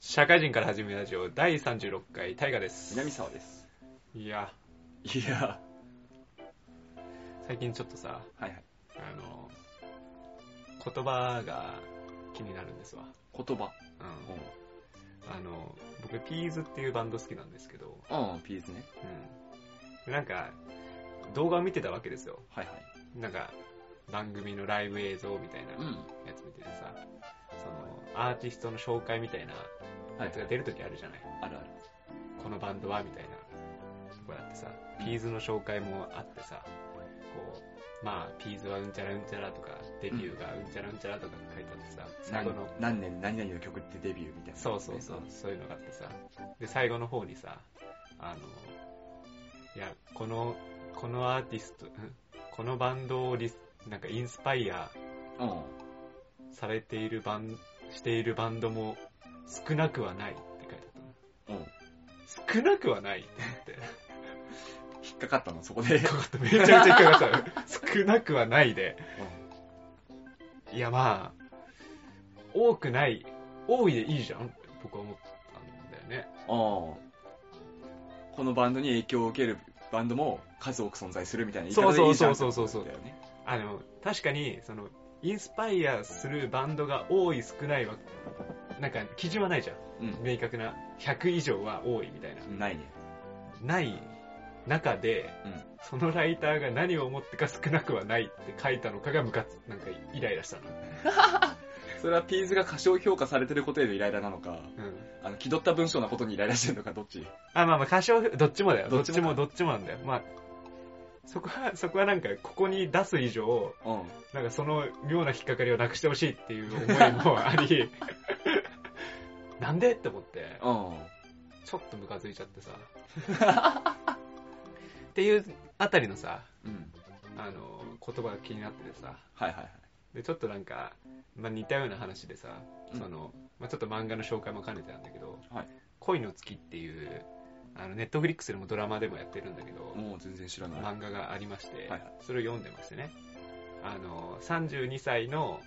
社会人から始めるラジオ第36回、大河です。南沢です。いや最近ちょっとさ、はいはい、言葉が気になるんですわ。言葉、うん、僕ピーズっていうバンド好きなんですけど、ピーズね、うん、なんか動画を見てたわけですよ。はいはい。なんか番組のライブ映像みたいなやつ見ててさ、そのアーティストの紹介みたいなやつが出るときあるじゃない、はい、あるある。このバンドはみたいなとこだってさ、ピーズの紹介もあってさ、こうまあピーズはうんちゃらうんちゃらとか、デビューがうんちゃらうんちゃらとか書いてあってさ、最後の何年何々の曲ってデビューみたいな、ね、そうそういうのがあってさ、で最後の方にさ、いやこのアーティストこのバンドをなんかインスパイアされているしているバンドも少なくはないって書いてあったの。少なくはないって引っかかったの、そこで。めちゃめちゃ引っかかった少なくはないで、いやまあ多くない、多いでいいじゃんって僕は思ったんだよね。このバンドに影響を受けるバンドも数多く存在するみたいな言い方でいいじゃんってことだよね。そう確かにそのインスパイアするバンドが多い少ないはなんか基準はないじゃん、うん、明確な100以上は多いみたいな、ないね、ない中で、うん、そのライターが何を思ってか少なくはないって書いたのかがムカつ、なんかイライラしたのそれはピーズが過小評価されてることへのイライラなのか、うん、気取った文章のことにイライラしてるのか、どっち？まあ過小、どっちもだよ。どっちもなんだよ。まあそこはなんかここに出す以上、うん、なんかその妙な引っかかりをなくしてほしいっていう思いもありなんでって思って、うん、ちょっとムカついちゃってさっていうあたりのさ、うん、言葉が気になっててさ、はいはいはい、でちょっとなんか、まあ、似たような話でさ、うん、ちょっと漫画の紹介も兼ねてたんだけど、はい、恋の月っていうネットフリックスでもドラマでもやってるんだけど、もう全然知らない漫画がありまして、はいはい、それを読んでましてね、32歳の、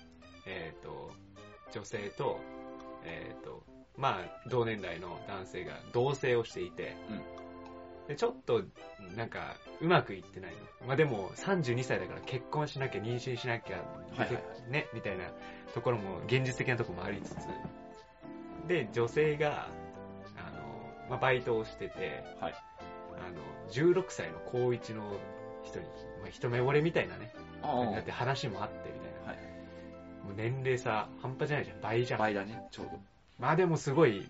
女性と、まあ、同年代の男性が同棲をしていて、うん、でちょっとなんかうまくいってないの、まあ、でも32歳だから結婚しなきゃ、妊娠しなきゃ、はいはいはい、ねみたいなところも現実的なところもありつつで、女性がまあ、バイトをしてて、はい、16歳の高1の人に、まあ、一目惚れみたいなね、だって話もあってみたいな、はい、もう年齢差半端じゃないじゃん、倍じゃん、倍だね、ちょうど。まあでもすごい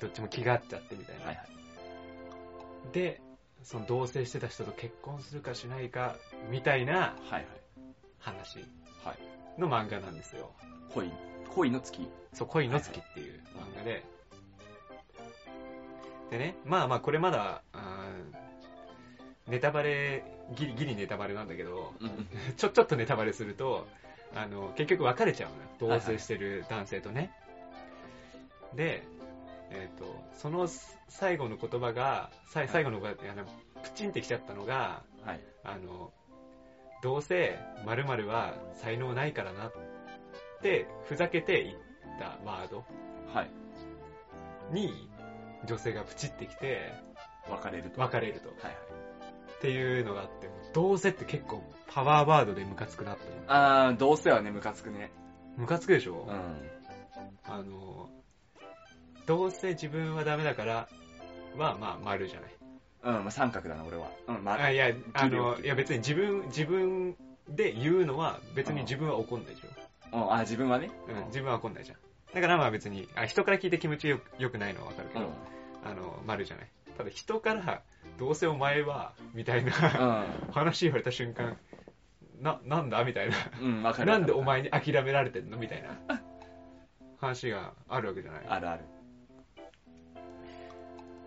どっちも気が合っちゃってみたいな、はいはい、でその同棲してた人と結婚するかしないかみたいな話の漫画なんですよ、はいはい、恋の月。そう、恋の月っていう漫画で、はいはいでね、まあこれまだネタバレギリネタバレなんだけど、うん、ちょっとネタバレすると結局別れちゃうのよ、同棲してる男性とね、はいはい、で、その最後の言葉が最後の言葉、プチンってきちゃったのが、はい、どうせ〇〇は才能ないからなってふざけて言ったワードに、はい、女性がプチってきて別れると、はいはい、っていうのがあって、どうせって結構パワーワードでムカつくなって。どうせはね、ムカつくでしょ、うん、どうせ自分はダメだからはまあ丸じゃない、うん、まあ、三角だな俺は、うん、まあ、いやいや別に自分で言うのは別に自分は怒んないじゃん、うん、自分はね、うん、自分は怒んないじゃん。だからまあ別に人から聞いて気持ちよくないのはわかるけど、うん、丸じゃない。ただ人からどうせお前はみたいな、うん、話言われた瞬間、なんだみたいな、うん、分かる。なんでお前に諦められてんのみたいな話があるわけじゃない。あるある。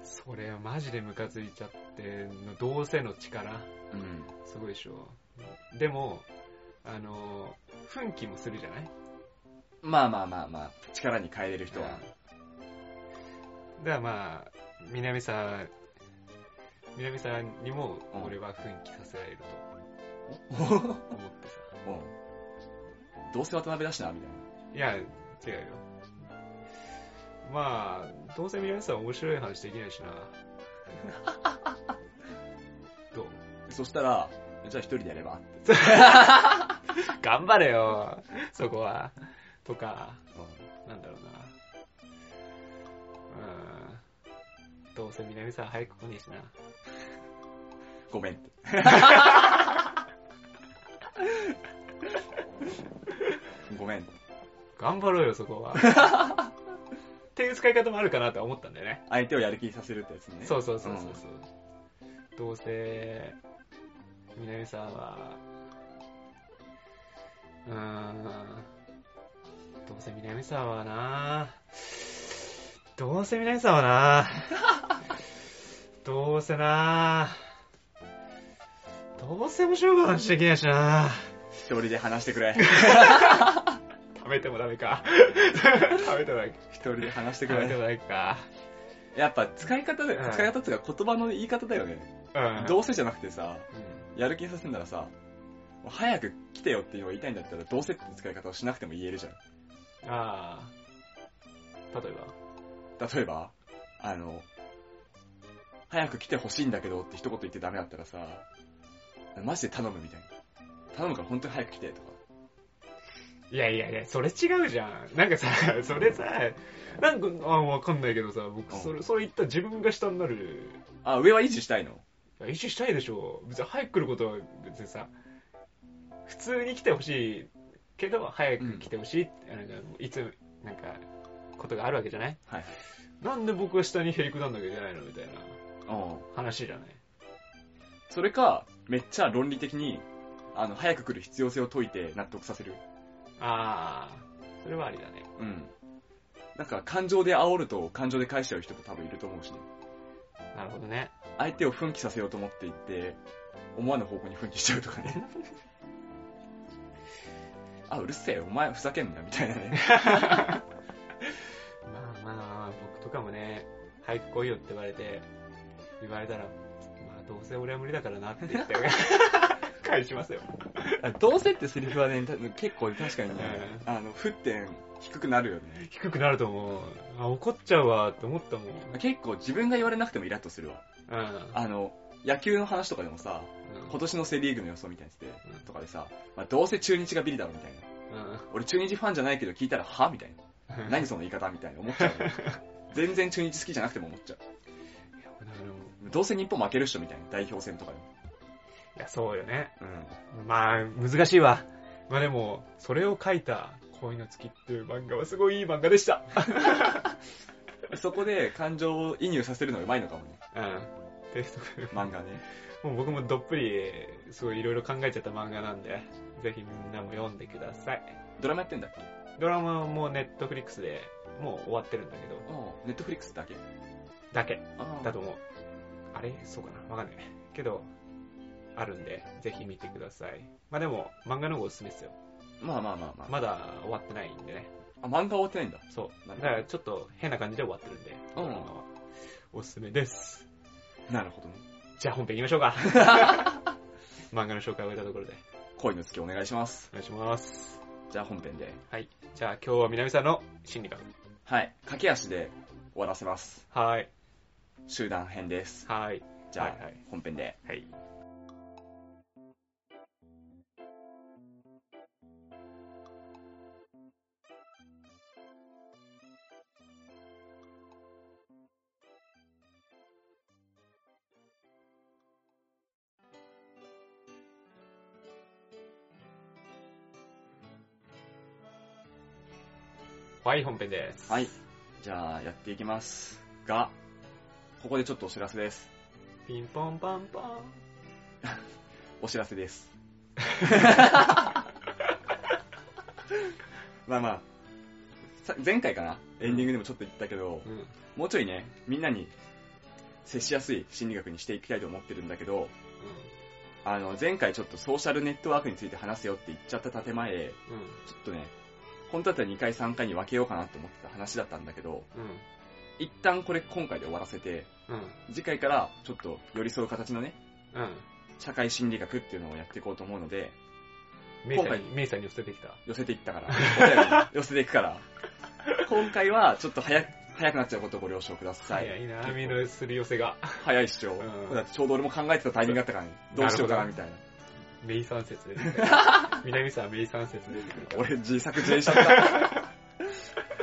それはマジでムカついちゃっての、どうせの力、うん、すごいでしょ。でも奮起もするじゃない。まあ力に変えれる人は、うん、だからまあ南さんにも俺は奮起させられると思ってさ、うん、どうせ渡辺だしなみたいな。いや違うよ、まあどうせ皆さん面白い話できないしなと。そしたらじゃあ一人でやればって頑張れよそこはとか、なんだろうな、どうせ南さん早く来ねえしな、ごめんってごめん、頑張ろうよそこはっていう使い方もあるかなって思ったんだよね。相手をやる気にさせるってやつね。そうそうそうそうそう、うん、どうせ南さんはどうせ南さんはな、どうせ南さんはなどうせな、どうせ面白い話できないしな、一人で話してくれ食べてもダメか食べてもダメか、一人で話してくれ、食べてもダメか。やっぱ使い方で、使い方っていうか言葉の言い方だよね、うん、どうせじゃなくてさ、うん、やる気にさせるならさ、早く来てよっていうのを言いたいんだったら、どうせって使い方をしなくても言えるじゃん。ああ、例えば早く来てほしいんだけどって一言言ってダメだったらさ、マジで頼むみたいな、頼むから本当に早く来てとか。いやいやいや、それ違うじゃん。なんかさ、それさ、なんかわかんないけどさ、僕それ言ったら自分が下になる。あ、上は維持したいの？維持したいでしょ。別に早く来ることは別にさ、普通に来てほしいけど早く来てほしいって、うん、いつなんかことがあるわけじゃない、はい、なんで僕は下にへりくだんなきゃいけないのみたいな話じゃない。それかめっちゃ論理的に早く来る必要性を解いて納得させる。ああ、それはありだね。うん、なんか感情で煽ると感情で返しちゃう人も多分いると思うしね。なるほどね。相手を奮起させようと思っていって思わぬ方向に奮起しちゃうとかねあ、うるせえお前ふざけんなみたいなねまあまあ僕とかもね、早く来いよって言われたら、まあどうせ俺は無理だからなって言って返しますよどうせってセリフはね、結構確かにね、沸点低くなるよね。低くなると思う。あ、怒っちゃうわって思ったもん。結構自分が言われなくてもイラッとするわ、うん、野球の話とかでもさ、うん、今年のセリーグの予想みたいにして、うん、とかでさ、まあ、どうせ中日がビリだろみたいな、うん、俺中日ファンじゃないけど聞いたらはみたいな、うん、何その言い方みたいな思っちゃう全然中日好きじゃなくても思っちゃう。いや、どうせ日本負ける人みたいな、代表戦とかでも。いや、そうよね、うん、まあ難しいわ。まあでもそれを書いた恋の月っていう漫画はすごいいい漫画でしたそこで感情を移入させるのがうまいのかもね、うん漫画ね。もう僕もどっぷりすごいいろいろ考えちゃった漫画なんで、ぜひみんなも読んでください。ドラマやってんだっけ？ドラマもネットフリックスでもう終わってるんだけど。ネットフリックスだけだと思う。あれそうかな、わかんないね。けどあるんでぜひ見てください。まあでも漫画の方がおすすめですよ。まあまあまあまあ。まだ終わってないんでね。あ、漫画終わってないんだ。そう。だからちょっと変な感じで終わってるんで、ドラマはおすすめです。なるほどね。じゃあ本編行きましょうか漫画の紹介を終えたところで恋の月お願いします。お願いします。じゃあ本編で、はい。じゃあ今日は南さんの心理学、はい、駆け足で終わらせます。はい、集団編です。はい、じゃあ本編で、はい、はいはい。はい、本編です。はい。じゃあ、やっていきますが、ここでちょっとお知らせです。ピンポンパンポン。お知らせです。まあまあ、前回かな、エンディングでもちょっと言ったけど、うん、もうちょいね、みんなに接しやすい心理学にしていきたいと思ってるんだけど、うん、前回ちょっとソーシャルネットワークについて話せよって言っちゃった建前、うん、ちょっとね、本当だったら2回3回に分けようかなと思ってた話だったんだけど、うん、一旦これ今回で終わらせて、うん、次回からちょっと寄り添う形のね、うん、社会心理学っていうのをやっていこうと思うので、メイさんに寄せていったから寄せていくから今回はちょっと早早くなっちゃうことをご了承ください。早いな、身のすり寄せが。早いっしょ、うん。だってちょうど俺も考えてたタイミングだったから、ね、どうしようかなみたいな。メイサン説出てくるから。南さんメイサン説出てくるから。俺、自作自演しちゃっ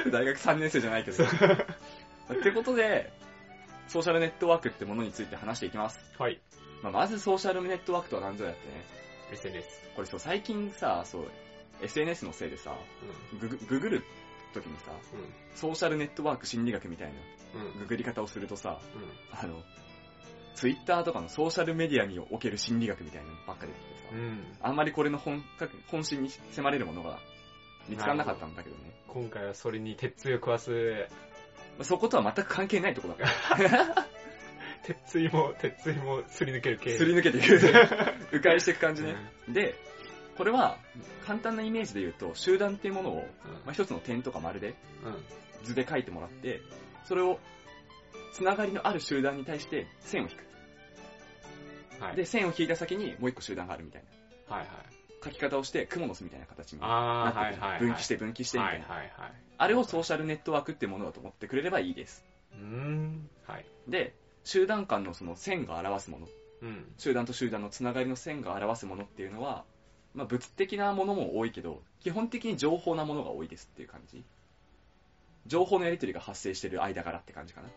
た。大学3年生じゃないけど。ってことで、ソーシャルネットワークってものについて話していきます。はい。まずソーシャルネットワークとは何ぞやってね。SNS。これそう、最近さ、そう、SNS のせいでさ、うん、ググる時にさ、うん、ソーシャルネットワーク心理学みたいな、うん、ググり方をするとさ、うん、Twitter とかのソーシャルメディアにおける心理学みたいなのばっかりできてさ、うん、あんまりこれの本心に迫れるものが見つからなかったんだけどね。今回はそれに鉄槌を食わす。そことは全く関係ないとこだから。鉄槌もすり抜ける系。すり抜けていく。迂回していく感じね。うん、で、これは簡単なイメージで言うと、集団っていうものを、一つの点とか丸で、図で書いてもらって、それをつながりのある集団に対して線を引く。はい、で、線を引いた先にもう一個集団があるみたいな。はいはい、書き方をして、クモの巣みたいな形になって、はいはいはい、分岐してみたいな、はいはいはい。あれをソーシャルネットワークってものだと思ってくれればいいです。はい、で、集団間のその線が表すもの、うん、集団と集団のつながりの線が表すものっていうのは、まあ、物的なものも多いけど基本的に情報なものが多いですっていう感じ。情報のやり取りが発生してる間柄って感じかな。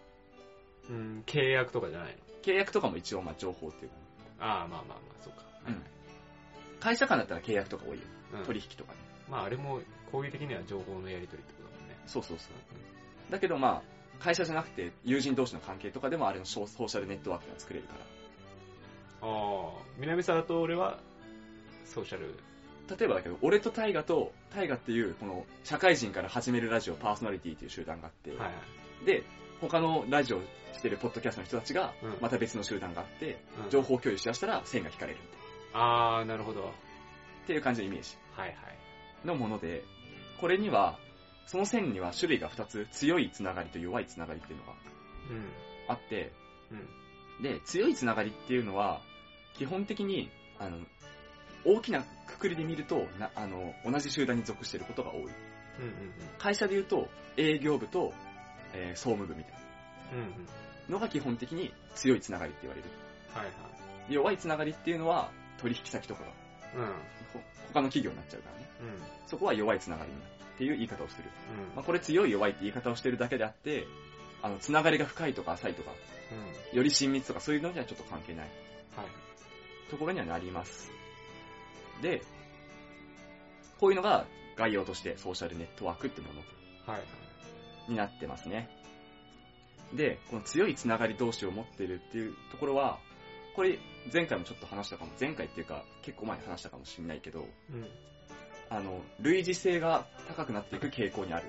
契約とかじゃないの？契約とかも一応まあ情報っていうか、ね、まあそうか、はいはい、会社間だったら契約とか多いよ、取引とかね。まああれも講義的には情報のやり取りってことだもんね。そう、うん、だけどまあ会社じゃなくて友人同士の関係とかでもあれのソーシャルネットワークが作れるから。ああ、南沢と俺はソーシャル、例えばだけど俺とタイガっていうこの社会人から始めるラジオパーソナリティという集団があって、はいはい、で他のラジオしてるポッドキャストの人たちがまた別の集団があって、うん、情報共有しだしたら線が引かれる。ああ、なるほど。っていう感じのイメージ、はいはい、のもので、これにはその線には種類が2つ、強いつながりと弱いつながりっていうのがあって、うん、で強いつながりっていうのは基本的に大きな括りで見ると同じ集団に属していることが多い、うんうんうん、会社でいうと営業部と、総務部みたいな、うんうん、のが基本的に強いつながりって言われる、はいはい、弱いつながりっていうのは取引先とかが、うん、他の企業になっちゃうからね、うん、そこは弱いつながりになるっていう言い方をする、うん、まあ、これ強い弱いって言い方をしてるだけであって、つながりが深いとか浅いとか、うん、より親密とかそういうのにはちょっと関係ない、はい、ところにはなります。でこういうのが概要としてソーシャルネットワークってもの、はい、になってますね。でこの強いつながり同士を持ってるっていうところは、これ前回もちょっと話したかも、前回っていうか結構前に話したかもしれないけど、うん、類似性が高くなっていく傾向にある、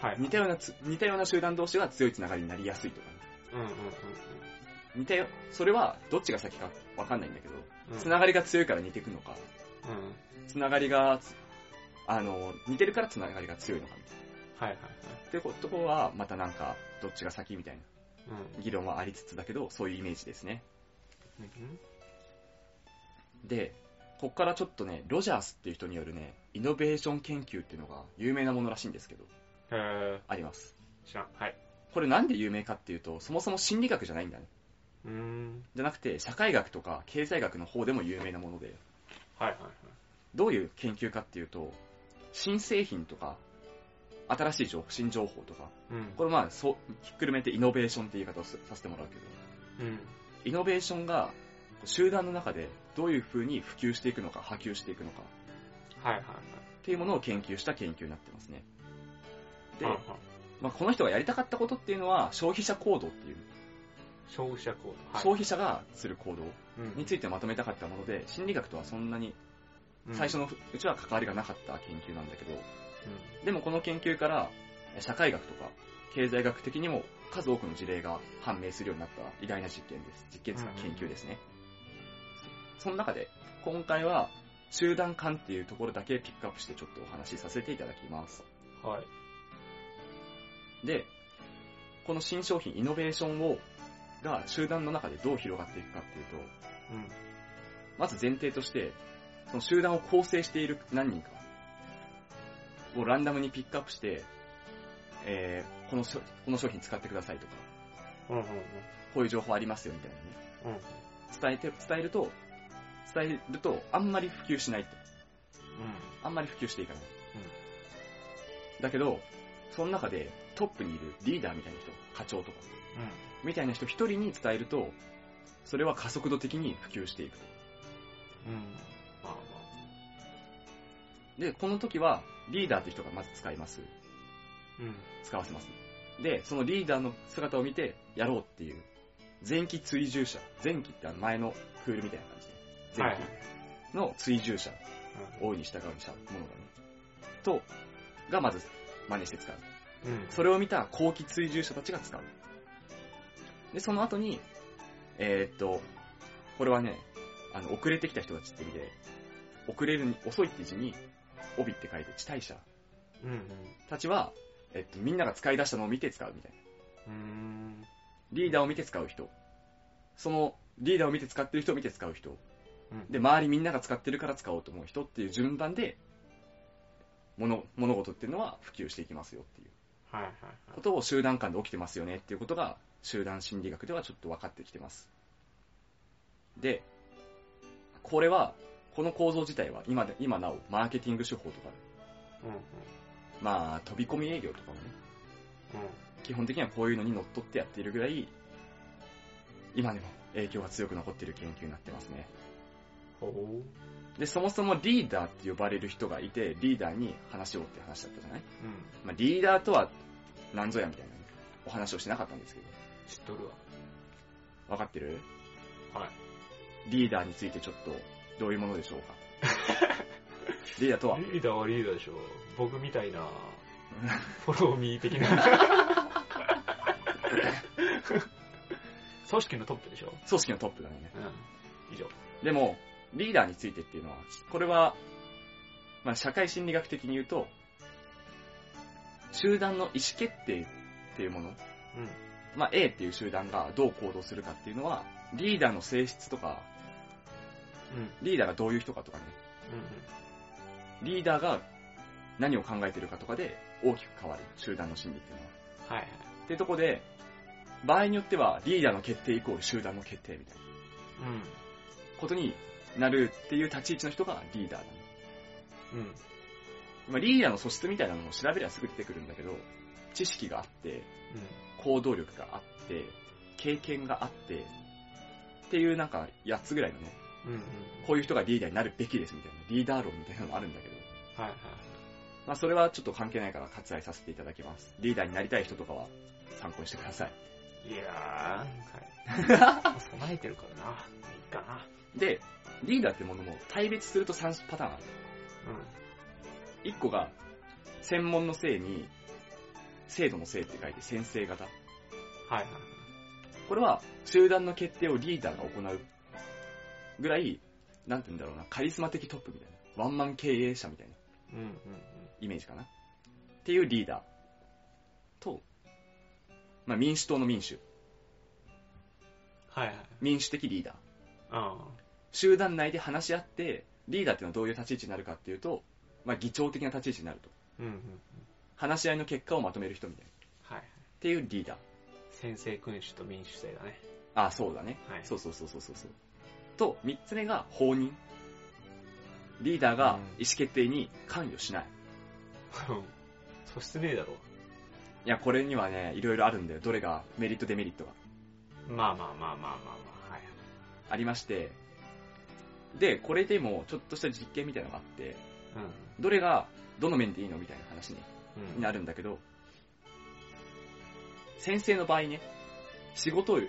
はい、似たような集団同士が強いつながりになりやすいとか、ね、うんうんうんうん、それはどっちが先か分かんないんだけど、つながりが強いから似ていくのか、うん、つながりが似てるからつながりが強いのかみたいな、はいはいはい、ってとこはまたなんかどっちが先みたいな、うん、議論はありつつだけど、そういうイメージですね、うん、でここからちょっとね、ロジャースっていう人によるね、イノベーション研究っていうのが有名なものらしいんですけど、あります。知らん。はい。これなんで有名かっていうと、そもそも心理学じゃないんだね。じゃなくて、社会学とか経済学の方でも有名なもので。はいはいはい。どういう研究かっていうと、新製品とか、新しい新情報とか、うん、これまあひっくるめてイノベーションって言い方をさせてもらうけど、うん、イノベーションが集団の中で、どういう風に普及していくのか波及していくのか、はいはいはい、っていうものを研究した研究になってますね。で、はいはい、まあ、この人がやりたかったことっていうのは消費者行動っていう、消費者行動、はい、消費者がする行動についてまとめたかったもので、うん、心理学とはそんなに最初のうちは関わりがなかった研究なんだけど、うん、でもこの研究から社会学とか経済学的にも数多くの事例が判明するようになった偉大な実験です。実験というか研究ですね。うん、その中で今回は集団間っていうところだけピックアップしてちょっとお話しさせていただきます。はい。で、この新商品イノベーションが集団の中でどう広がっていくかっていうと、うん、まず前提としてその集団を構成している何人かをランダムにピックアップして、この商品使ってくださいとか、うんうんうん、こういう情報ありますよみたいなね、うん、伝えるとあんまり普及しないと、うん、あんまり普及していかない、うん、だけどその中でトップにいるリーダーみたいな人、課長とか、うん、みたいな人一人に伝えるとそれは加速度的に普及していくと、うん、まあまあ、でこの時はリーダーって人がまず使います、うん、使わせます、ね、でそのリーダーの姿を見てやろうっていう前期追従者、前期って前のクールみたいな感じで前期の追従者、はい、王に従うにしたものがねとがまず真似して使う、うん、それを見た後期追従者たちが使う。でその後にこれはね遅れてきた人たちって意味で遅れるに遅いって字に帯って書いて遅滞者たちは、みんなが使い出したのを見て使うみたいな、うーん、リーダーを見て使う人、そのリーダーを見て使ってる人を見て使う人、うん、で周りみんなが使ってるから使おうと思う人っていう順番で物事っていうのは普及していきますよっていうことを集団間で起きてますよねっていうことが集団心理学ではちょっと分かってきてます。でこれはこの構造自体は今なおマーケティング手法とかで、うんうん、まあ飛び込み営業とかもね、うん、基本的にはこういうのにのっとってやっているぐらい今でも影響が強く残っている研究になってますね。ほう。でそもそもリーダーって呼ばれる人がいてリーダーに話をって話だったじゃない、うん、まあ、リーダーとは何ぞやみたいなお話をしてなかったんですけど、知っとるわ、分かってる、はい、リーダーについてちょっとどういうものでしょうか。リーダーとは、リーダーはリーダーでしょう。僕みたいなフォローミー的な組織のトップでしょ。組織のトップだね、うん、以上。でもリーダーについてっていうのはこれは、まあ、社会心理学的に言うと集団の意思決定っていうもの、うん、まあ、A っていう集団がどう行動するかっていうのはリーダーの性質とか、うん、リーダーがどういう人かとかね、うんうん、リーダーが何を考えてるかとかで大きく変わる集団の心理っていうのは、はいはい、っていうとこで場合によってはリーダーの決定イコール集団の決定みたいな、うん、ことになるっていう立ち位置の人がリーダーだね、うん、まあ、リーダーの素質みたいなのを調べればすぐ出てくるんだけど、知識があって、うん、行動力があって経験があってっていうなんか8つぐらいのね、うんうん、こういう人がリーダーになるべきですみたいなリーダー論みたいなのもあるんだけど、はいはい、まあ、それはちょっと関係ないから割愛させていただきます。リーダーになりたい人とかは参考にしてください。いやー、はい、備えてるからな、いいかな。でリーダーってものも対別すると3パターンある、うん、1個が専門のせいに制度のせいって書いて先生型、はいはい、これは集団の決定をリーダーが行うぐらい、なんて言うんだろうな、カリスマ的トップみたいな、ワンマン経営者みたいな、うんうんうん、イメージかなっていうリーダーと、まあ、民主党の民主、はいはい、民主的リーダー、あー、集団内で話し合ってリーダーっていうのはどういう立ち位置になるかっていうと、まあ、議長的な立ち位置になると、うんうんうん、話し合いの結果をまとめる人みたいな、はい、っていうリーダー。先制君主と民主制だね。あ、そうだね、はい、そうそうそうそうそうそう。と3つ目が放任、リーダーが意思決定に関与しない、うん、素質ねえだろ。いやこれにはねいろいろあるんだよ、どれがメリットデメリットが、まあまあまあまあまあまあ、はい、ありまして、でこれでもちょっとした実験みたいなのがあって、うん、どれがどの面でいいのみたいな話に、うん、なるんだけど、先生の場合ね、仕事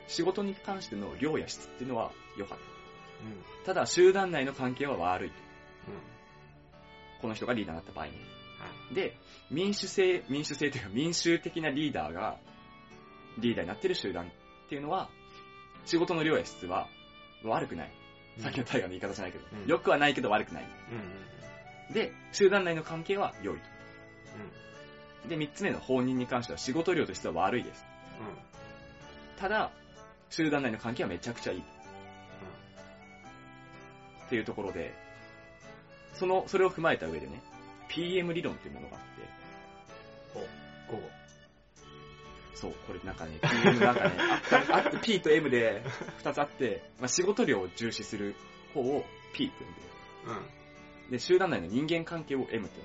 に関しての量や質っていうのは良かった、うん、ただ集団内の関係は悪い、うん、この人がリーダーになった場合ね、はい、で民主性というか民衆的なリーダーがリーダーになってる集団っていうのは仕事の量や質は悪くない、さっきの大河の言い方じゃないけど、うん、良くはないけど悪くない、うん、で集団内の関係は良いと、うんで3つ目の放任に関しては仕事量としては悪いです、うん、ただ集団内の関係はめちゃくちゃいい、うん、っていうところでそれを踏まえた上でね PM 理論っていうものがあって、お、午後そう、これなんかね、P と M で2つあって、まあ、仕事量を重視する方を P って呼んで、うん、で集団内の人間関係を M って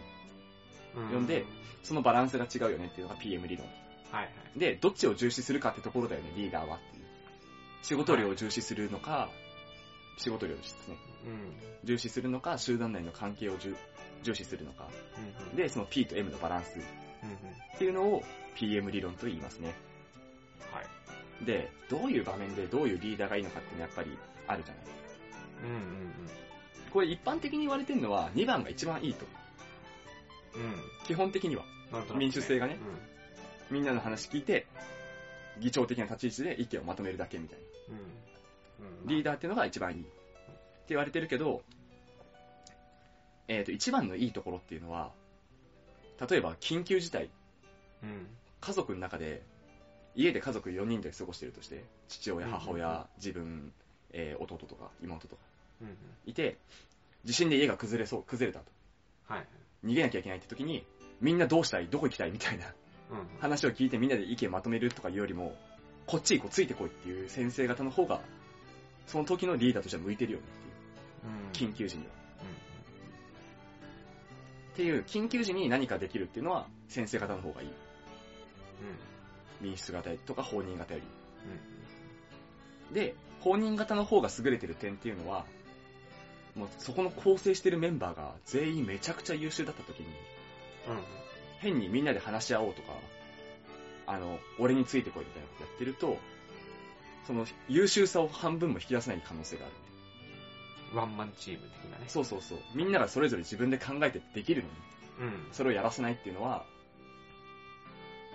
呼んで、うん、そのバランスが違うよねっていうのが PM 理論、はいはい、でどっちを重視するかってところだよねリーダーはっていう、仕事量を重視するのか、はい、仕事量ですね、うん、重視するのか集団内の関係を重視するのか、うんうん、でその P と M のバランス、うんうん、っていうのを PM 理論と言いますね。はい。で、どういう場面でどういうリーダーがいいのかっていうのはやっぱりあるじゃないですか。うんうんうん。これ一般的に言われてるのは2番が一番いいと。うん。基本的には。なんとなくね、民主性がね、うん、みんなの話聞いて、議長的な立ち位置で意見をまとめるだけみたいな。うん。うん、リーダーっていうのが一番いいって言われてるけど、一番のいいところっていうのは、例えば緊急事態、うん、家族の中で家で家族4人で過ごしてるとして、父親、母親、うんうん、自分、弟とか妹とか、うんうん、いて地震で家が崩れたと、はい、逃げなきゃいけないって時にみんなどうしたい、どこ行きたいみたいな、うんうん、話を聞いてみんなで意見まとめるとかいうよりも、こっち行こう、ついてこいっていう先生方の方がその時のリーダーとしては向いてるよねっていう、うん、緊急時にはっていう、緊急時に何かできるっていうのは先生方の方がいい、うん、民主型とか放任型より、うん、で放任型の方が優れてる点っていうのは、もうそこの構成してるメンバーが全員めちゃくちゃ優秀だった時に、うん、変にみんなで話し合おうとか、俺についてこいみたいなことやってると、その優秀さを半分も引き出せない可能性がある。ワンマンチーム的なね。そうそうそう。みんながそれぞれ自分で考えてできるのに、うん、それをやらせないっていうのは、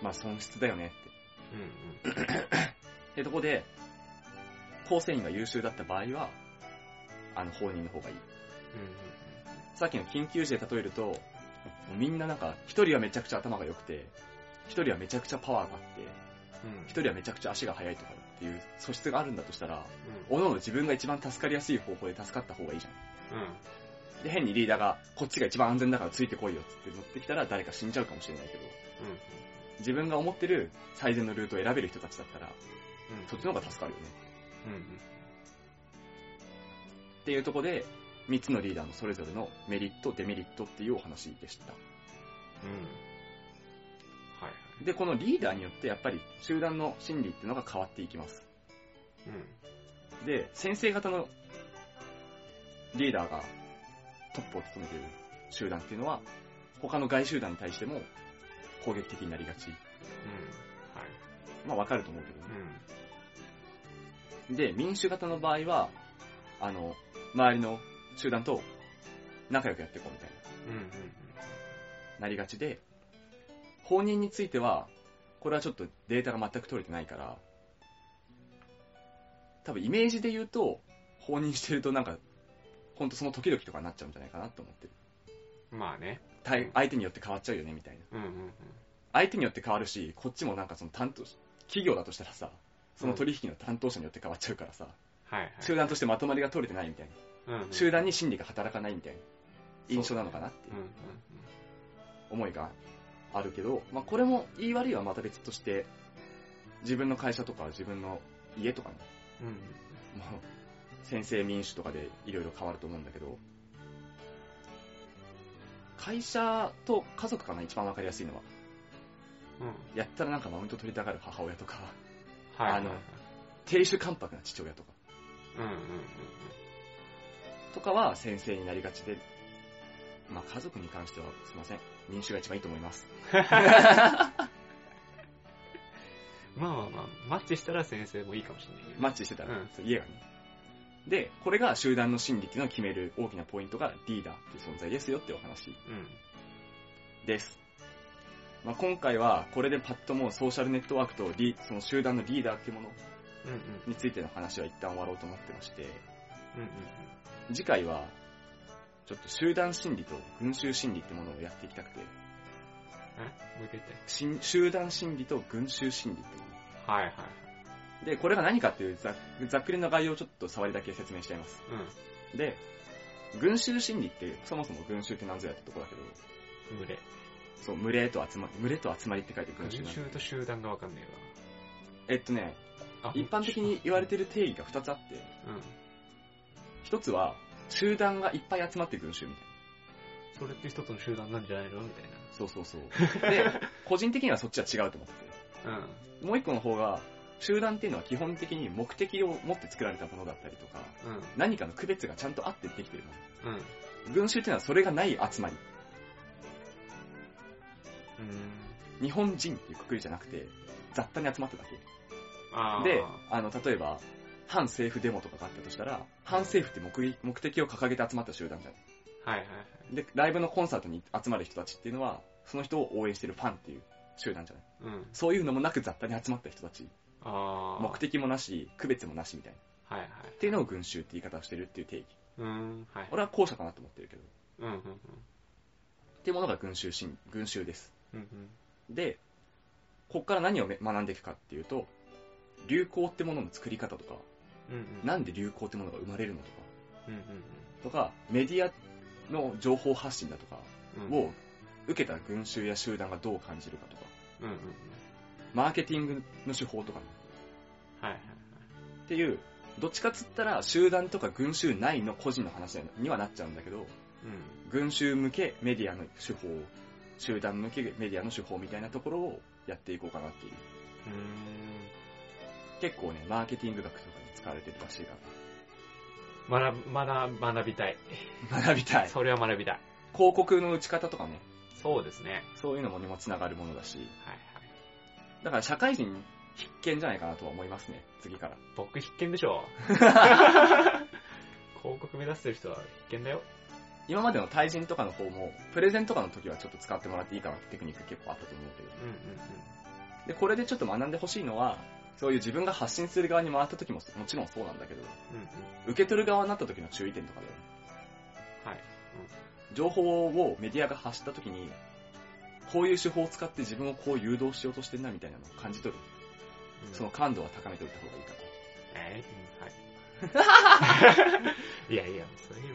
まあ損失だよねって。うんうん。ってとこで、構成員が優秀だった場合は、放任の方がいい。うんうんうん、さっきの緊急時で例えると、みんななんか、一人はめちゃくちゃ頭が良くて、一人はめちゃくちゃパワーがあって、うん、一人はめちゃくちゃ足が速いとかっていう素質があるんだとしたら、うん、おのおの自分が一番助かりやすい方法で助かった方がいいじゃん、うん、で変にリーダーがこっちが一番安全だからついてこいよって乗ってきたら誰か死んじゃうかもしれないけど、うん、自分が思ってる最善のルートを選べる人たちだったら、うん、そっちの方が助かるよね、うんうん、っていうとこで3つのリーダーのそれぞれのメリットデメリットっていうお話でした、うん、で、このリーダーによってやっぱり集団の心理っていうのが変わっていきます。うん。で、先生方のリーダーがトップを務めている集団っていうのは、他の外集団に対しても攻撃的になりがち。うん。はい。まあわかると思うけどね。うん。で、民主型の場合は、周りの集団と仲良くやっていこうみたいな。うんうんうん。なりがちで、放任については、これはちょっとデータが全く取れてないから、多分イメージで言うと、放任してるとなんか、ほんとその時々とかになっちゃうんじゃないかなと思ってる。まあね。相手によって変わっちゃうよね、みたいな。うんうんうん。相手によって変わるし、こっちもなんかその企業だとしたらさ、その取引の担当者によって変わっちゃうからさ、うんはいはい、集団としてまとまりが取れてないみたいな、うんうん。集団に心理が働かないみたいな印象なのかなっていう思いがあるけど、まあ、これも言い悪いはまた別として、自分の会社とか自分の家とかね、うんうん、もう先生民主とかでいろいろ変わると思うんだけど、会社と家族かな一番わかりやすいのは、うん、やったらなんかマウント取りたがる母親とか、はいはいはい、亭主関白な父親とか、うんうんうん、とかは先生になりがちで、まあ、家族に関してはすいません、民主が一番いいと思いますまあまあまあマッチしたら先生もいいかもしれないけど、マッチしてたら、うん、家がね。でこれが集団の心理っていうのを決める大きなポイントがリーダーっていう存在ですよってお話、うん、です、まあ、今回はこれでパッともうソーシャルネットワークとその集団のリーダーっていうものについての話は一旦終わろうと思ってまして、うんうんうん、次回はちょっと集団心理と群衆心理ってものをやっていきたくて。もう一回言って。集団心理と群衆心理ってもの。はいはい。で、これが何かっていうざっくりの概要をちょっと触りだけ説明しちゃいます。うん。で、群衆心理って、そもそも群衆って何ぞやってとこだけど。群れ。そう、群れと集まりって書いて群衆。群衆と集団がわかんねえわ。一般的に言われてる定義が2つあって、うん、1つは集団がいっぱい集まってくる種みたいな。それって一つの集団なんじゃないのみたいな。そうそうそう。で、個人的にはそっちは違うと思ってて。うん。もう一個の方が、集団っていうのは基本的に目的を持って作られたものだったりとか、うん、何かの区別がちゃんとあってできてるもの。うん。群衆っていうのはそれがない集まり。日本人っていう括りじゃなくて、雑多に集まっただけ。あー。で、例えば、反政府デモとかがあったとしたら、反政府って目的を掲げて集まった集団じゃない。はいはいはい、でライブのコンサートに集まる人たちっていうのはその人を応援してるファンっていう集団じゃない、うん、そういうのもなく雑多に集まった人たち、あ目的もなし区別もなしみたいな、はいはい、っていうのを群衆って言い方をしてるっていう定義、うんはい、俺は後者かなと思ってるけど、うんうんうん、っていうものが群衆です、うんうん、でこっから何を学んでいくかっていうと流行ってものの作り方とか、うんうん、なんで流行ってものが生まれるのとか、うんうんうん、とかメディアの情報発信だとかを受けた群衆や集団がどう感じるかとか、うんうんうん、マーケティングの手法とか、ねはいはいはい、っていうどっちかっつったら集団とか群衆内の個人の話にはなっちゃうんだけど、うん、群衆向けメディアの手法集団向けメディアの手法みたいなところをやっていこうかなっていう。結構ねマーケティング学とかに使われてるらしいから学びたい。それは学びたい。広告の打ち方とかね。そうですね。そういうのもにもつながるものだし。はいはい。だから社会人必見じゃないかなとは思いますね。次から。僕必見でしょ。広告目指してる人は必見だよ。今までの対人とかの方もプレゼンとかの時はちょっと使ってもらっていいかなってテクニック結構あったと思うけど。うんうんうん。でこれでちょっと学んでほしいのは。そういう自分が発信する側に回った時ももちろんそうなんだけど、うんうん、受け取る側になった時の注意点とかだよね。はい、うん。情報をメディアが発した時に、こういう手法を使って自分をこう誘導しようとしてるなみたいなのを感じ取る。うん、その感度は高めておいた方がいいかと。はい。いやいや、それにも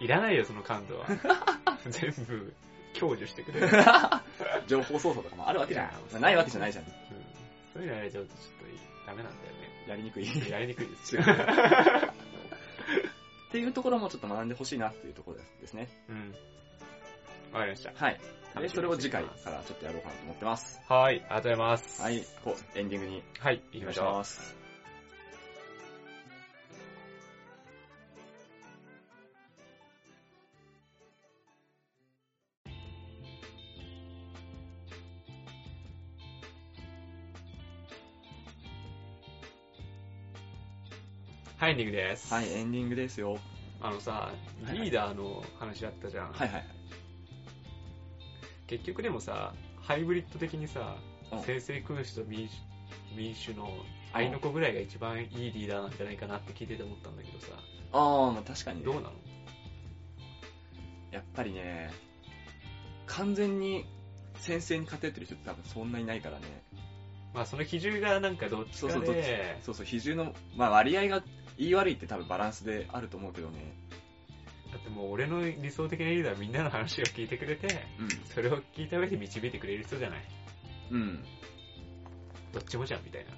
いらないよ、その感度は。全部、享受してくれる。情報操作とかもあるわけじゃない。ないわけじゃないじゃん。うんそういうのやれちゃうとちょっとダメなんだよね。やりにくいですよ。っていうところもちょっと学んでほしいなっていうところですね。うん。わかりました。はい。で、それを次回からちょっとやろうかなと思ってます。はい。ありがとうございます。はい。こう、エンディングに。はい。行きましょう。はい、エンディングです。はい、エンディングですよ。さ、リーダーの話だったじゃん。はいはい。結局でもさ、ハイブリッド的にさ、専制君主と民主の愛の子ぐらいが一番いいリーダーなんじゃないかなって聞いてて思ったんだけどさ。まあ確かに、ね。どうなの？やっぱりね、完全に専制に偏ってる人って多分そんないないからね。まあその比重がなんかどっちかで、そうそう比重のまあ割合が言い悪いって多分バランスであると思うけどね。だってもう俺の理想的なリーダーはみんなの話を聞いてくれて、うん、それを聞いた上で導いてくれる人じゃない。うん。どっちもじゃんみたいな。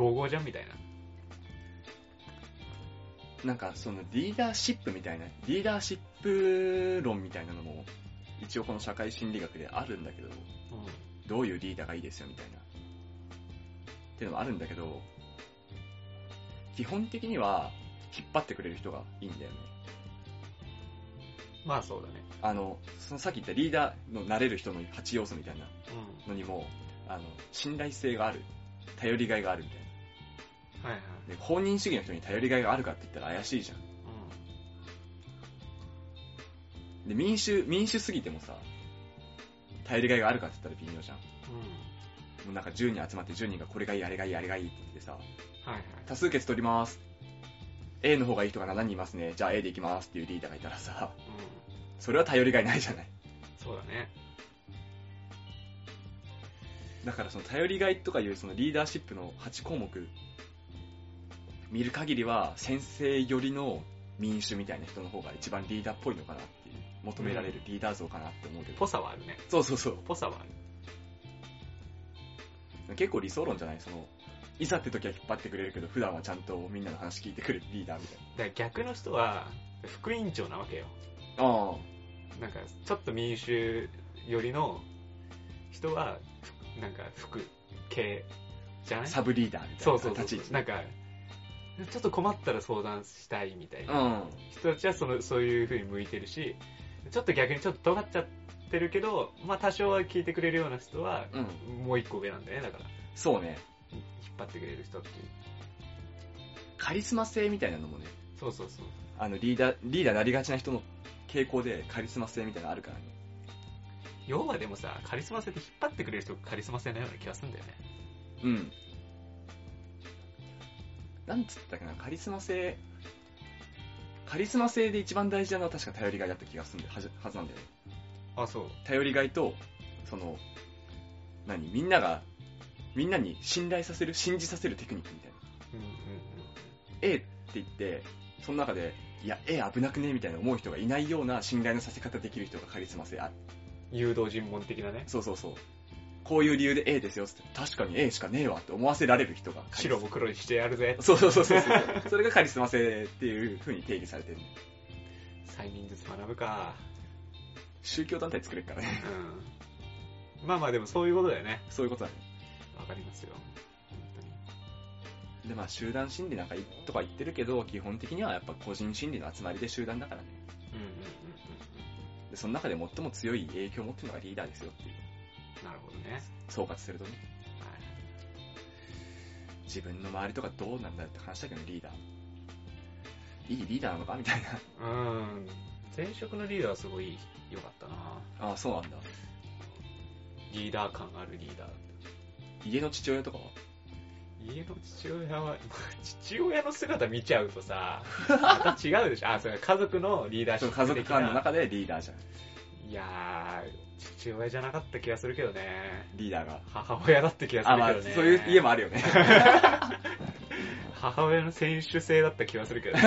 55じゃんみたいな。なんかそのリーダーシップ論みたいなのも一応この社会心理学であるんだけど、うん、どういうリーダーがいいですよみたいな。っていうのもあるんだけど、基本的には引っ張ってくれる人がいいんだよね。まあそうだね。さっき言ったリーダーのなれる人の8要素みたいなのにも、信頼性がある、頼りがいがあるみたいな。はいはい。で、放任主義の人に頼りがいがあるかって言ったら怪しいじゃん。うん。で、民主すぎてもさ、頼りがいがあるかって言ったら微妙じゃん。うん。なんか10人集まって10人がこれがいいあれがいいあれがいいって言ってさ、はいはい、多数決取ります A の方がいい人が7人いますねじゃあ A でいきますっていうリーダーがいたらさ、うん、それは頼りがいないじゃない。そうだね。だからその頼りがいとかいうそのリーダーシップの8項目見る限りは先生寄りの民主みたいな人の方が一番リーダーっぽいのかなっていう求められるリーダー像かなって思うけど、うん、ぽさはあるね。そうそうそうぽさはある。結構理想論じゃない？そのいざって時は引っ張ってくれるけど普段はちゃんとみんなの話聞いてくれるリーダーみたいな。だから逆の人は副委員長なわけよ。ああ。なんかちょっと民主寄りの人はなんか副系じゃない？サブリーダーみたいな。そうそうそう。なんかちょっと困ったら相談したいみたいな人たちはそういう風に向いてるし、ちょっと逆にちょっと尖っちゃってるけど、まあ多少は聞いてくれるような人はもう一個上なんだね、だから。そうね。引っ張ってくれる人っていうカリスマ性みたいなのもね、そうそうそう、リーダーなりがちな人の傾向でカリスマ性みたいなのあるからね。要はでもさ、カリスマ性って引っ張ってくれる人がカリスマ性のような気がするんだよね。うん、なんつったかな、カリスマ性で一番大事なのは確か頼りがいだった気がするんだはずなんだよね。あ、そう。頼りがいとその何、みんなに信頼させる、信じさせるテクニックみたいな。うんうんうん、A って言って、その中で、いや、A 危なくねみたいな思う人がいないような信頼のさせ方できる人がカリスマ性ある。誘導尋問的なね。そうそうそう。こういう理由で A ですよって、確かに A しかねえわって思わせられる人が。白も黒にしてやるぜ。そうそうそうそう。それがカリスマ性っていう風に定義されてる。催眠術学ぶか。宗教団体作れるからね。うん。まあまあでもそういうことだよね。そういうことだね。わかりますよ、本当に。で、まあ集団心理なんかとか言ってるけど、基本的にはやっぱ個人心理の集まりで集団だからね。うんうんうんうん。で、その中で最も強い影響を持ってるのがリーダーですよっていう。なるほどね。総括するとね。はい。自分の周りとかどうなんだって話だけど、リーダー。いいリーダーなのかみたいな。うん。前職のリーダーはすごい良かったな。ああ、そうなんだ。リーダー感あるリーダー。家の父親とかは？家の父親は、父親の姿見ちゃうとさ、また違うでしょ。あ、それ家族のリーダーシップ的な。家族間の中でリーダーじゃん。いやー、父親じゃなかった気がするけどね。リーダーが。母親だった気がするけどね。あ、まあ、そういう家もあるよね。母親の選手制だった気がするけどね。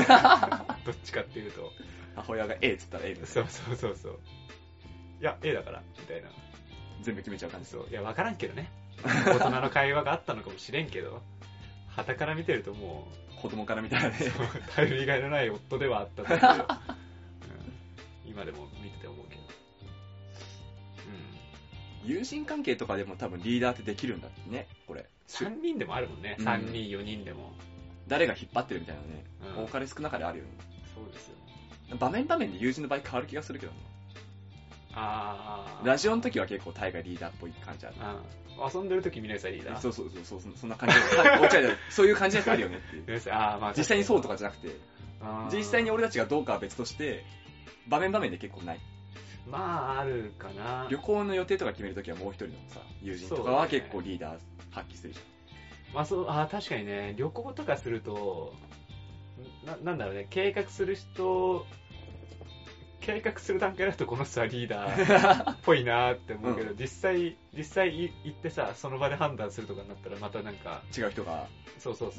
どっちかっていうと。母親が A っつったら A だね。そうそうそうそう。いや、A だから、みたいな。全部決めちゃう感じ。そう。いや、わからんけどね。大人の会話があったのかもしれんけど、傍から見てるともう子供から見たらね、頼りがいのない夫ではあったんだけど、うん、今でも見てて思うけど、うん、友人関係とかでも多分リーダーってできるんだってね。これ3人でもあるもんね、うん、3人4人でも誰が引っ張ってるみたいなね、うん、多かれ少なかれあるよね。そうですよ、場面場面で友人の場合変わる気がするけどね。あ、ラジオの時は結構大概リーダーっぽい感じある。あ、遊んでる時皆さんリーダー。そうそうそうそう、そんな感じ。そういう感じのやつあるよねっていう。あ、まあ、実際にそうとかじゃなくて、実際に俺たちがどうかは別として場面場面で結構ない。まああるかな。旅行の予定とか決める時はもう一人のさ友人とかは結構リーダー発揮するじゃん。ね、まあそう、あ、確かにね、旅行とかすると なんだろうね、計画する人。計画する段階だとこの人はリーダーっぽいなって思うけど、うん、実際行ってさ、その場で判断するとかになったらまたなんか違う人が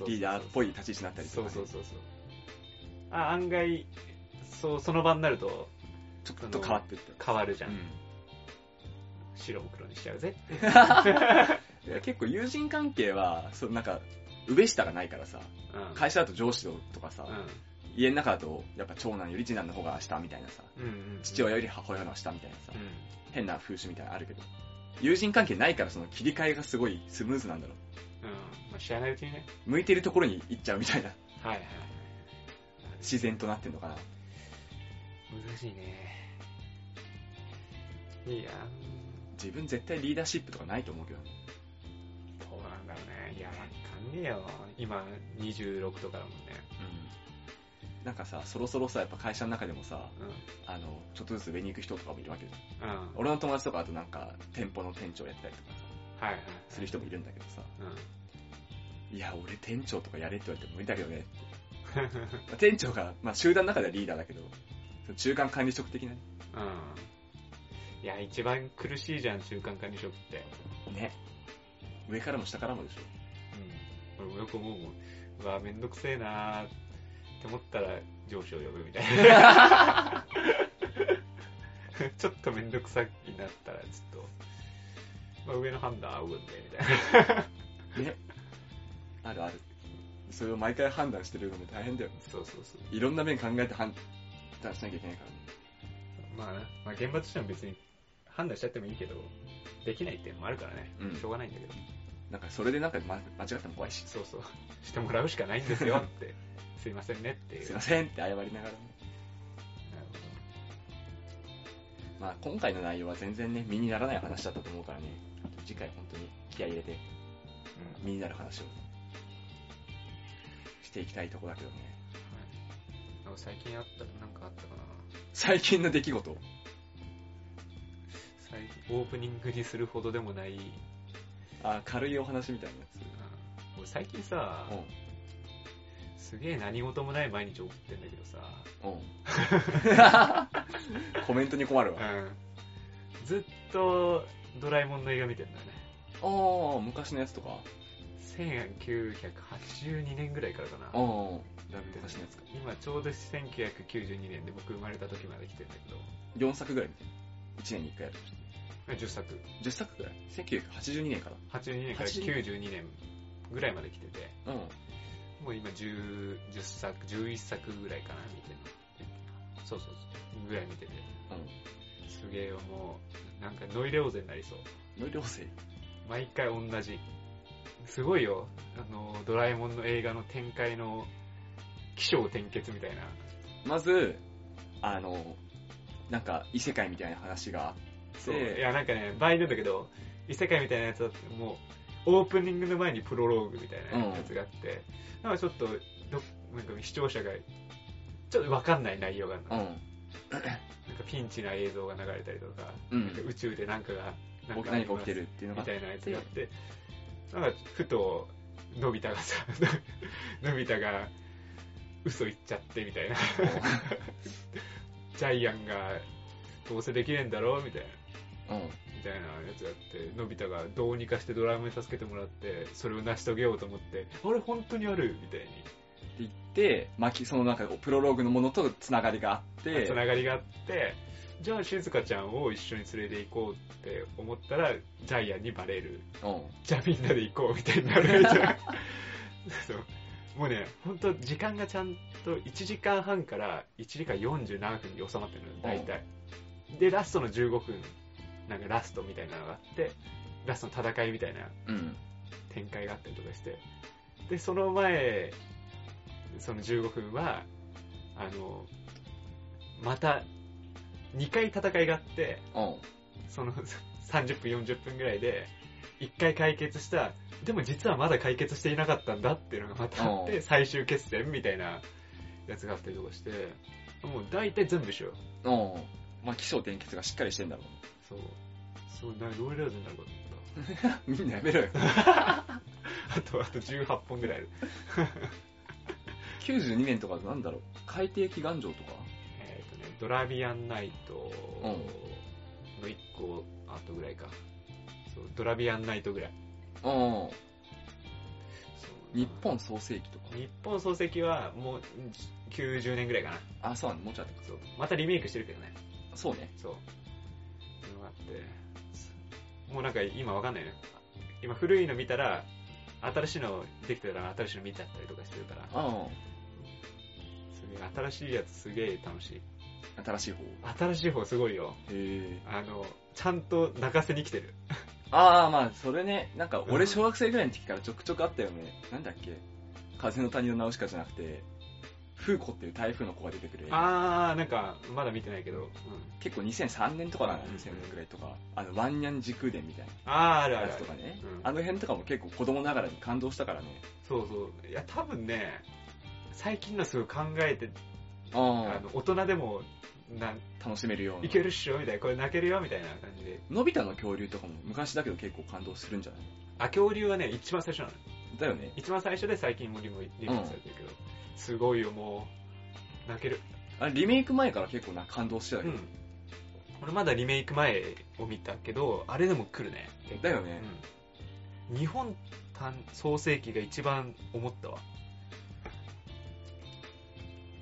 リーダーっぽい立ち位置になったりとか、ね、そうそうそうそう、あ、案外そうその場になるとちょっと変わってった変わるじゃん、うん、白も黒にしちゃうぜいや、結構友人関係はそう、なんか上下がないからさ、うん、会社だと上司とかさ、うん、家の中だとやっぱ長男より次男の方が明日みたいなさ、うんうんうん、父親より母親の明日みたいなさ、うん、変な風習みたいなのあるけど、友人関係ないからその切り替えがすごいスムーズなんだろう。うん、まあ、知らないうちにね、向いてるところに行っちゃうみたいな。はいはいはい。自然となってんのかな。難しいね。いや、自分絶対リーダーシップとかないと思うけどね。どうなんだろうね。いや、わかんねえよ。今26とかだもんね。うん。なんかさ、そろそろさ、やっぱ会社の中でもさ、うん、ちょっとずつ上に行く人とかもいるわけじゃん、うん、俺の友達とかあとなんか店舗の店長やったりとかさ、はいはい、する人もいるんだけどさ、うん、いや俺店長とかやれって言われても無理だけどねって店長が、まあ、集団の中ではリーダーだけど中間管理職的なね、うん、いや一番苦しいじゃん中間管理職ってね、上からも下からもでしょ、うん、俺よく思うもん、うわめんどくせえなーってって思ったら上司を呼ぶみたいなちょっとめんどくさくなったらちょっと、まあ、上の判断は運命みたいなね、あるある。それを毎回判断してるので大変だよね。そうそうそう、いろんな面考えて判断しなきゃいけないからね。まあね、まあ、現場としては別に判断しちゃってもいいけど、できないっていうのもあるからね、うん、しょうがないんだけど、なんかそれでなんか間違っても怖いし、そうそう、してもらうしかないんですよってすいませんねっていう、すいませんって謝りながらね。なるほど。まあ今回の内容は全然ね、身にならない話だったと思うからね、次回本当に気合い入れて、うん、身になる話をしていきたいとこだけどね、はい、最近あったなんかあったかな、最近の出来事。オープニングにするほどでもない、あ、軽いお話みたいなやつ。うん、最近さ、すげえ何事もない毎日送ってんだけどさ、うん、コメントに困るわ、うん、ずっとドラえもんの映画見てんだよね。ああ、昔のやつとか1982年ぐらいからかな。昔のやつか。今ちょうど1992年で僕生まれた時まで来てんだけど、4作ぐらい見てる。1年に1回やるとして10作ぐらい。1982年から82年から92年ぐらいまで来てて、うん、もう今10作11作ぐらいかな見てる。そうそうそうぐらい見てて、うん、すげえよ。もうなんかノイレオゼになりそう。ノイレオゼ毎回同じ。すごいよ、ドラえもんの映画の展開の起承転結みたいな。まずなんか異世界みたいな話があって、いやなんかね、場合なんだけど、異世界みたいなやつだって、もうオープニングの前にプロローグみたいなやつがあって、うん、なんかちょっとなんか視聴者がちょっと分かんない内容があるの、うん、なんかピンチな映像が流れたりとか、うん、なんか宇宙で何かが何か起きてるっていうのがみたいなやつがあって、なんかふとのび太がさのび太が嘘言っちゃってみたいなジャイアンがどうせできねえんだろみたいな、うん、みたいなやつがあって、のび太がどうにかしてドラえもんに助けてもらって、それを成し遂げようと思って、あれ本当にあるみたいに言って、そのなんかプロローグのものとつながりがあって、つながりがあって、じゃあしずかちゃんを一緒に連れて行こうって思ったらジャイアンにバレる。うん、じゃあみんなで行こうみたいになるじゃん。そう、もうね、ほんと時間がちゃんと1時間半から1時間47分に収まってるの、大体。で、ラストの15分、なんかラストみたいなのがあって、ラストの戦いみたいな展開があったりとかして、で、その前、その15分は、また2回戦いがあって、その30分、40分ぐらいで、1回解決した、でも実はまだ解決していなかったんだっていうのがまたあって、最終決戦みたいなやつがあったりとかして、もう大体全部しよう。まあ起承転結がしっかりしてんだろう。そうそう、ノイレオゼになるかと思ったみんなやめろよあと18本ぐらいある92年とかなんだろう、海底祈願城とか、ドラビアンナイトの1個後ぐらいか。そう、ドラビアンナイトぐらい。日本創世記とか。日本創世記はもう90年ぐらいかな。あ、そうなの、もうちょっと。そう、またリメイクしてるけどね。そうね。そう。っていうのがあって、もうなんか今わかんないね。今古いの見たら、新しいのできてたら新しいの見ちゃったりとかしてるから。新しいやつすげえ楽しい。新しい方すごいよ。ちゃんと泣かせに来てる。ああ、まあそれね、なんか俺小学生ぐらいの時からちょくちょくあったよね、うん、なんだっけ、風の谷のナウシカじゃなくて、フーコっていう台風の子が出てくる。ああ、なんかまだ見てないけど、うん、結構2003年とかなんか、2000年くらいとか、ワンニャン時空伝みたいな、あるあるとかね、うん、あの辺とかも結構子供ながらに感動したからね。そうそう、いや多分ね、最近のすごい考えて、大人でも楽しめるような、いけるっしょみたいな、これ泣けるよみたいな感じで。のび太の恐竜とかも昔だけど結構感動するんじゃない？あ、恐竜はね、一番最初なのだよね。一番最初で最近もリメイクされてるけど、うん、すごいよ、もう泣ける。あれリメイク前から結構感動してたけど、うん、俺まだリメイク前を見たけど、あれでも来るね。だよね、うん、日本創世記が一番思ったわ。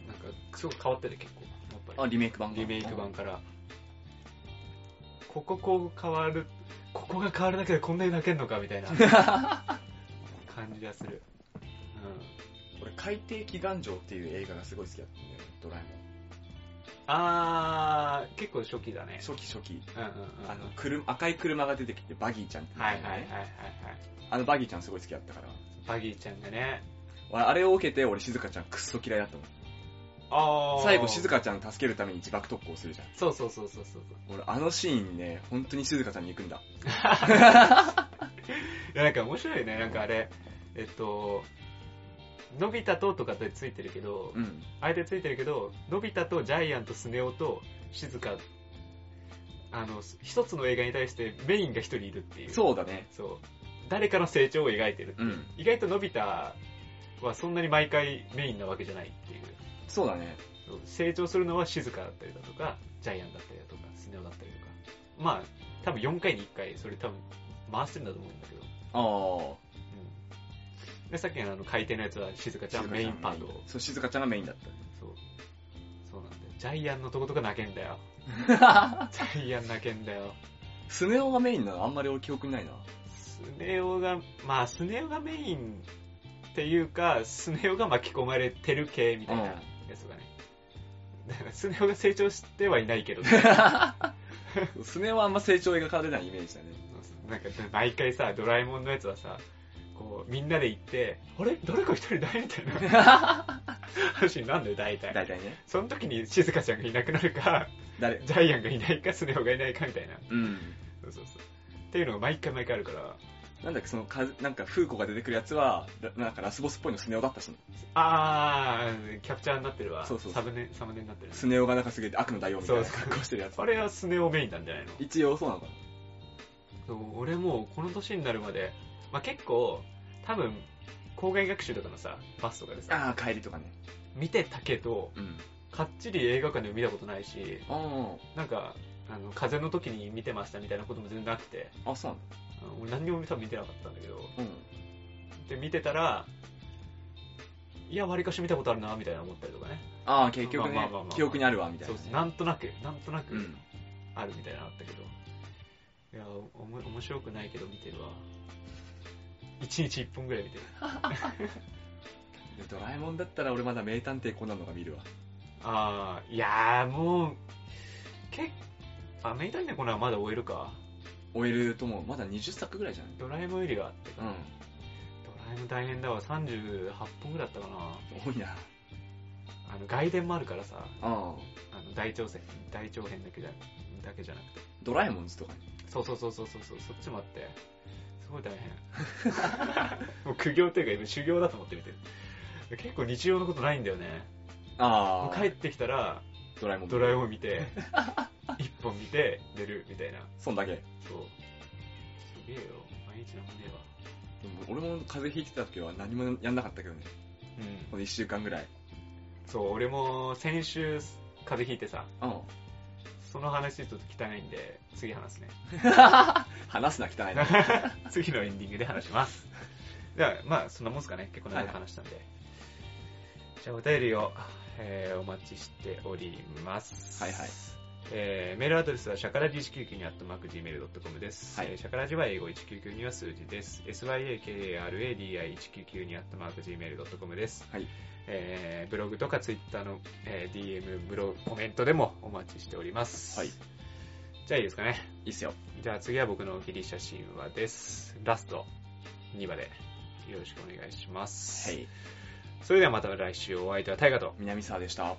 なんかすごく変わってる、結構。あ、リメイク版からここ変わる、ここが変わるだけでこんなに泣けんのかみたいな感じがする。うん、俺海底祈願城っていう映画がすごい好きだったんだよ、ドラえもん。あー、結構初期だね。初期、うんうんうん、赤い車が出てきてバギーちゃんって、ね、はいはいはいはい、はい、あのバギーちゃんすごい好きだったから。バギーちゃんがね、あれを受けて俺静香ちゃんクッソ嫌いだと思う。あ、最後静香ちゃん助けるために自爆特攻するじゃん。そうそうそうそうそう。俺あのシーンね、本当に静香ちゃんに行くんだ。いやなんか面白いね、なんかあれ、のび太ととかってついてるけど、うん、あえてついてるけど、のび太とジャイアントスネ夫と静香、一つの映画に対してメインが一人いるっていう。そうだね。そう。誰かの成長を描いてるっていう。うん、意外とのび太はそんなに毎回メインなわけじゃないっていう。そうだね。成長するのは静香だったりだとか、ジャイアンだったりだとか、スネ夫だったりとか。まあ、多分4回に1回、それ多分回してるんだと思うんだけど。ああ。でさっきの海底のやつは静香ちゃんメインパートを。そう、静香ちゃんがメインだった。そうなんだよ。ジャイアンのとことか泣けんだよ。ジャイアン泣けんだよ。スネ夫がメインなのあんまり俺記憶ないな。スネ夫がメインっていうか、スネ夫が巻き込まれてる系みたいなやつがね。だからスネ夫が成長してはいないけど、ね。スネ夫はあんま成長描かれないイメージだね。なんか毎回さ、ドラえもんのやつはさ、こうみんなで行って、あれ誰か一人だいみたいな話になんだよ、大体ね。その時に静香ちゃんがいなくなるか、誰ジャイアンがいないか、スネ夫がいないかみたいな。うん。そうそうそう。っていうのが毎回あるから。なんだっけ、そのなんかフーコが出てくるやつは、なんかラスボスっぽいのスネ夫だったし、ね。あー、キャプチャーになってるわ。そうそうそう。サムネになってる、ね。スネ夫がなんかすげえ悪の大王みたいな格好してるやつ。あれはスネ夫メインなんじゃないの？一応そうなのかな。そう、俺もうこの年になるまで、まあ、結構多分校外学習とかのさバスとかでさ帰りとかね見てたけど、うん、かっちり映画館で見たことないし、なんか風邪の時に見てましたみたいなことも全然なくて、あ、そうなの？俺何にも多分見てなかったんだけど、うん、で見てたらいや割かし見たことあるなみたいな思ったりとかね。ああ、結局ね、まあ、記憶にあるわみたいな、ね、そう、なんとなく、うん、あるみたいなのあったけど、いや面白くないけど見てるわ。1日1本ぐらい見てる。ドラえもんだったら俺まだ名探偵コナンのが見るわ。ああ、いやーもう名探偵コナンはまだ終えるか。終えると思う。まだ20作ぐらいじゃない。ドラえもんよりはあってか、うん。ドラえもん大変だわ。38本ぐらいだったかな。多いな。外伝もあるからさ。大長編だけじゃなくて。ドラえもんズとかね。そうそっちもあって。すごい大変。もう苦行というか今修行だと思ってみてる。結構日常のことないんだよね。ああ。帰ってきたらドラえもん見て、一本見て寝るみたいな。そんだけ。そう。すげえよ。毎日なんもねえわ。俺も風邪ひいてた時は何もやんなかったけどね。うん。この1週間ぐらい。そう、俺も先週風邪ひいてさ。うん。その話ちょっと汚いんで、次話すね。話すな、汚いな。次のエンディングで話します。じゃあ、まあ、そんなもんすかね。結構長く話したんで。はい、じゃあ、お便りを、お待ちしております。はいはい。メールアドレスはシャカラジ199@gmail.com です。はい。シャカラジは英語199は数字です。syakadi199@gmail.com です。はい。ブログとかツイッターの、DM、コメントでもお待ちしております。はい。じゃあいいですかね。いいっすよ。じゃあ次は僕のギリシャ神話です。ラスト2話でよろしくお願いします。はい。それではまた来週お会いいたい。大河と南沢でした。